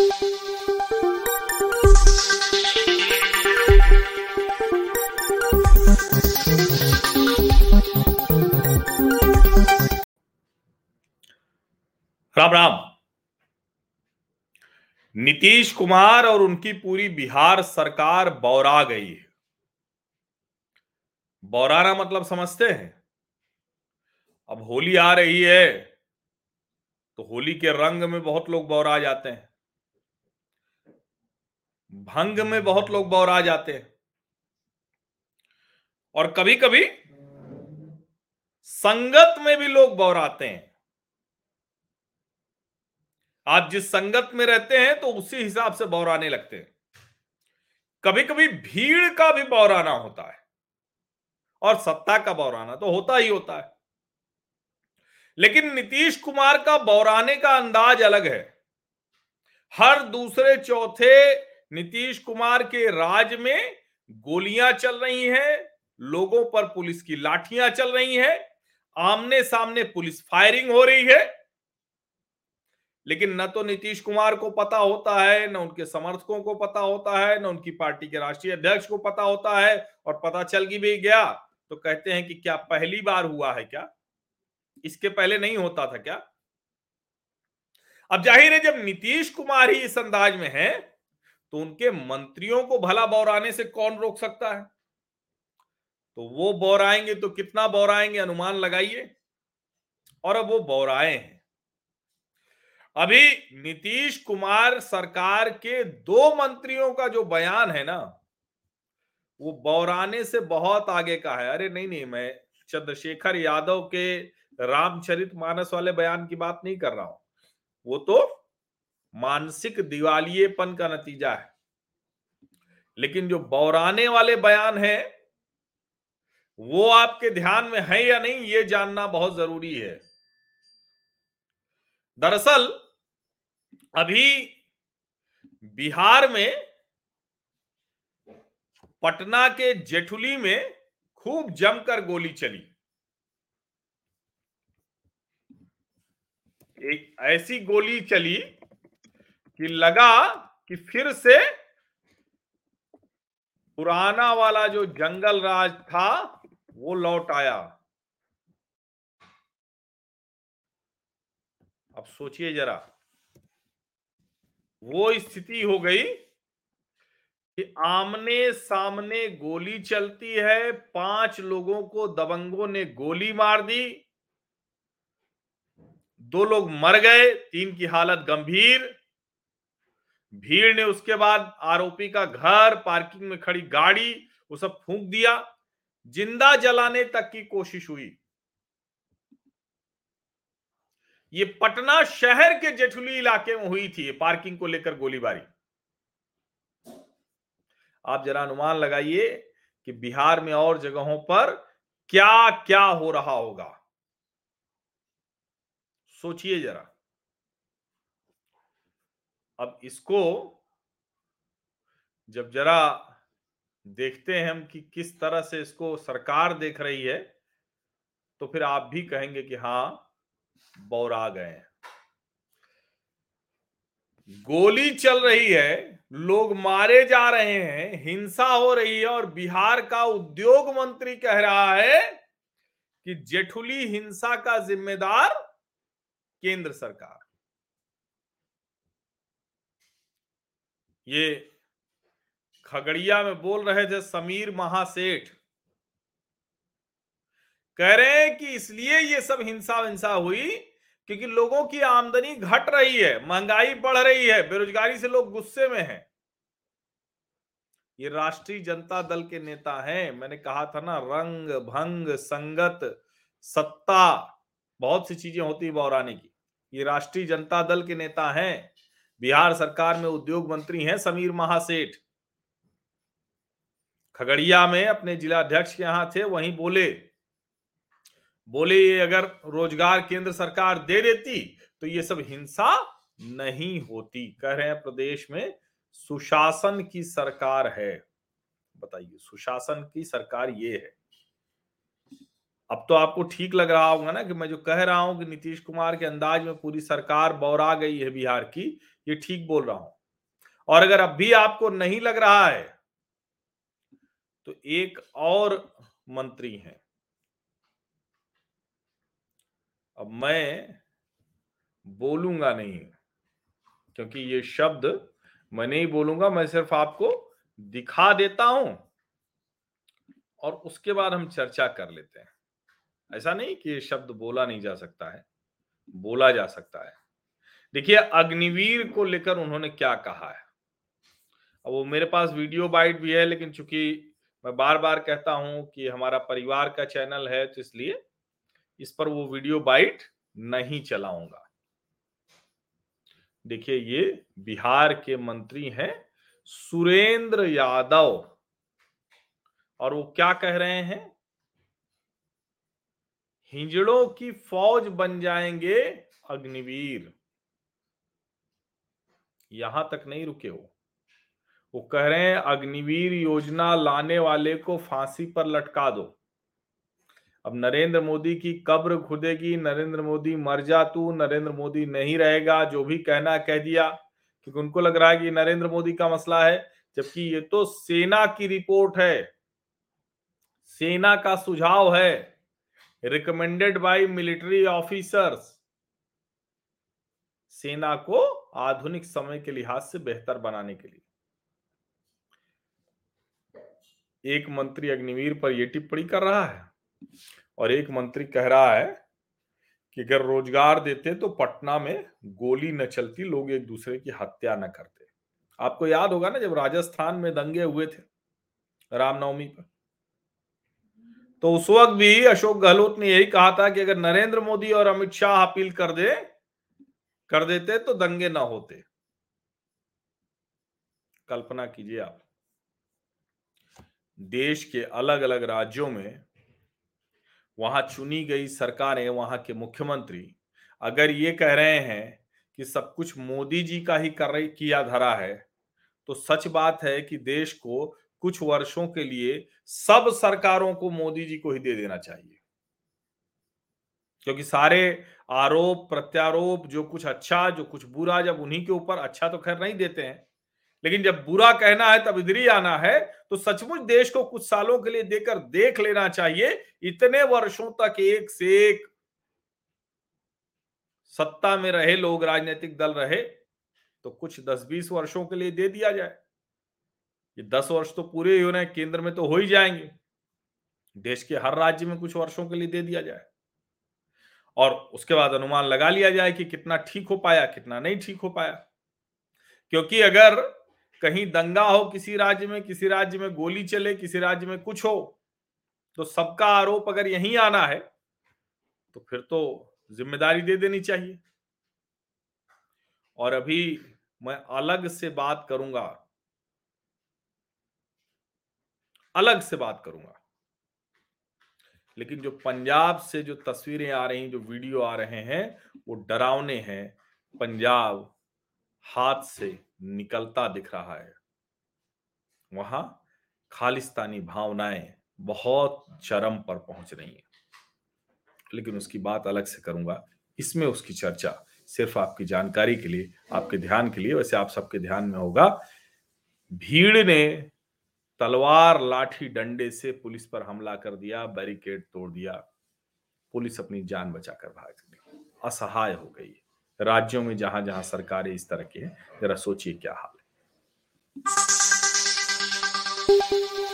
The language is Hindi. राम राम। नीतीश कुमार और उनकी पूरी बिहार सरकार बौरा गई है। बौराना मतलब समझते हैं। अब होली आ रही है तो होली के रंग में बहुत लोग बौरा जाते हैं, भंग में बहुत लोग बौरा जाते हैं, और कभी कभी संगत में भी लोग बौराते हैं। आप जिस संगत में रहते हैं तो उसी हिसाब से बौराने लगते हैं। कभी कभी भीड़ का भी बौराना होता है और सत्ता का बौराना तो होता ही होता है, लेकिन नीतीश कुमार का बौराने का अंदाज अलग है। हर दूसरे चौथे नीतीश कुमार के राज में गोलियां चल रही हैं, लोगों पर पुलिस की लाठियां चल रही हैं, आमने सामने पुलिस फायरिंग हो रही है, लेकिन न तो नीतीश कुमार को पता होता है, न उनके समर्थकों को पता होता है, न उनकी पार्टी के राष्ट्रीय अध्यक्ष को पता होता है। और पता चल भी गया तो कहते हैं कि क्या पहली बार हुआ है, क्या इसके पहले नहीं होता था क्या? अब जाहिर है जब नीतीश कुमार ही इस अंदाज में है तो उनके मंत्रियों को भला बौराने से कौन रोक सकता है? तो वो बौराएंगे तो कितना बौराएंगे अनुमान लगाइए। और अब वो बौराए हैं। अभी नीतीश कुमार सरकार के दो मंत्रियों का जो बयान है ना, वो बौराने से बहुत आगे का है। अरे नहीं, मैं चंद्रशेखर यादव के रामचरितमानस वाले बयान की बात नहीं कर रहा हूं। वो तो मानसिक दिवालियेपन का नतीजा है, लेकिन जो बौराने वाले बयान है वो आपके ध्यान में है या नहीं, ये जानना बहुत जरूरी है। दरअसल अभी बिहार में पटना के जेठुली में खूब जमकर गोली चली। एक ऐसी गोली चली कि लगा कि फिर से पुराना वाला जो जंगल राज था वो लौट आया। अब सोचिए जरा, वो स्थिति हो गई कि आमने सामने गोली चलती है, 5 लोगों को दबंगों ने गोली मार दी, 2 लोग मर गए, 3 की हालत गंभीर। भीड़ ने उसके बाद आरोपी का घर, पार्किंग में खड़ी गाड़ी, वो सब फूंक दिया, जिंदा जलाने तक की कोशिश हुई। ये पटना शहर के जेठुली इलाके में हुई थी, पार्किंग को लेकर गोलीबारी। आप जरा अनुमान लगाइए कि बिहार में और जगहों पर क्या क्या हो रहा होगा, सोचिए जरा। अब इसको जब जरा देखते हैं हम कि किस तरह से इसको सरकार देख रही है, तो फिर आप भी कहेंगे कि हाँ, बौरा गए हैं। गोली चल रही है, लोग मारे जा रहे हैं, हिंसा हो रही है, और बिहार का उद्योग मंत्री कह रहा है कि जेठुली हिंसा का जिम्मेदार केंद्र सरकार। ये खगड़िया में बोल रहे थे समीर महासेठ, कह रहे हैं कि इसलिए ये सब हिंसा विंसा हुई क्योंकि लोगों की आमदनी घट रही है, महंगाई बढ़ रही है, बेरोजगारी से लोग गुस्से में हैं। ये राष्ट्रीय जनता दल के नेता हैं। मैंने कहा था ना, रंग भंग संगत सत्ता, बहुत सी चीजें होती है बौराने की। ये राष्ट्रीय जनता दल के नेता हैं, बिहार सरकार में उद्योग मंत्री हैं समीर महासेठ। खगड़िया में अपने जिला अध्यक्ष के यहाँ थे, वहीं बोले ये अगर रोजगार केंद्र सरकार दे देती तो ये सब हिंसा नहीं होती। कह रहे हैं प्रदेश में सुशासन की सरकार है। बताइए, सुशासन की सरकार ये है। अब तो आपको ठीक लग रहा होगा ना कि मैं जो कह रहा हूं कि नीतीश कुमार के अंदाज में पूरी सरकार बौरा गई है बिहार की, ये ठीक बोल रहा हूं। और अगर अब भी आपको नहीं लग रहा है तो एक और मंत्री हैं। अब मैं बोलूंगा नहीं क्योंकि ये शब्द मैं नहीं बोलूंगा, मैं सिर्फ आपको दिखा देता हूं और उसके बाद हम चर्चा कर लेते हैं। ऐसा नहीं कि ये शब्द बोला नहीं जा सकता है, बोला जा सकता है। देखिए अग्निवीर को लेकर उन्होंने क्या कहा है। अब वो मेरे पास वीडियो बाइट भी है, लेकिन चूंकि मैं बार बार कहता हूं कि हमारा परिवार का चैनल है तो इसलिए इस पर वो वीडियो बाइट नहीं चलाऊंगा। देखिए ये बिहार के मंत्री हैं सुरेंद्र यादव, और वो क्या कह रहे हैं, हिंजड़ों की फौज बन जाएंगे अग्निवीर। यहां तक नहीं रुके वो कह रहे हैं अग्निवीर योजना लाने वाले को फांसी पर लटका दो। अब नरेंद्र मोदी की कब्र खुदेगी, नरेंद्र मोदी मर जा तू, नरेंद्र मोदी नहीं रहेगा, जो भी कहना कह दिया, क्योंकि उनको लग रहा है कि नरेंद्र मोदी का मसला है, जबकि ये तो सेना की रिपोर्ट है, सेना का सुझाव है, रिकमेंडेड बाय मिलिट्री ऑफिसर्स। सेना को आधुनिक समय के लिहाज से बेहतर बनाने के लिए एक मंत्री अग्निवीर पर यह टिप्पणी कर रहा है, और एक मंत्री कह रहा है कि अगर रोजगार देते तो पटना में गोली न चलती, लोग एक दूसरे की हत्या न करते। आपको याद होगा ना जब राजस्थान में दंगे हुए थे रामनवमी पर, तो उस वक्त भी अशोक गहलोत ने यही कहा था कि अगर नरेंद्र मोदी और अमित शाह अपील कर देते तो दंगे ना होते। कल्पना कीजिए आप, देश के अलग अलग राज्यों में वहां चुनी गई सरकारें, वहां के मुख्यमंत्री अगर ये कह रहे हैं कि सब कुछ मोदी जी का ही किया धरा है, तो सच बात है कि देश को कुछ वर्षों के लिए सब सरकारों को मोदी जी को ही दे देना चाहिए, क्योंकि सारे आरोप प्रत्यारोप, जो कुछ अच्छा जो कुछ बुरा, जब उन्हीं के ऊपर, अच्छा तो खैर नहीं देते हैं, लेकिन जब बुरा कहना है तब इधर ही आना है, तो सचमुच देश को कुछ सालों के लिए देकर देख लेना चाहिए। इतने वर्षों तक एक से एक सत्ता में रहे लोग, राजनीतिक दल रहे, तो कुछ 10-20 वर्षों के लिए दे दिया जाए। ये 10 वर्ष तो पूरे ही हो रहे हैं, केंद्र में तो हो ही जाएंगे, देश के हर राज्य में कुछ वर्षों के लिए दे दिया जाए, और उसके बाद अनुमान लगा लिया जाए कि कितना ठीक हो पाया कितना नहीं ठीक हो पाया। क्योंकि अगर कहीं दंगा हो किसी राज्य में गोली चले, किसी राज्य में कुछ हो, तो सबका आरोप अगर यहीं आना है तो फिर तो जिम्मेदारी दे देनी चाहिए। और अभी मैं अलग से बात करूंगा, अलग से बात करूंगा, लेकिन जो पंजाब से जो तस्वीरें आ रही हैं, जो वीडियो आ रहे हैं, वो डरावने हैं। पंजाब हाथ से निकलता दिख रहा है, वहां खालिस्तानी भावनाएं बहुत चरम पर पहुंच रही हैं, लेकिन उसकी बात अलग से करूंगा। इसमें उसकी चर्चा सिर्फ आपकी जानकारी के लिए, आपके ध्यान के लिए, वैसे आप सबके ध्यान में होगा। भीड़ ने तलवार लाठी डंडे से पुलिस पर हमला कर दिया, बैरिकेड तोड़ दिया, पुलिस अपनी जान बचाकर भाग गई, असहाय हो गई। राज्यों में जहां जहां सरकारें इस तरह की है, जरा सोचिए क्या हाल है।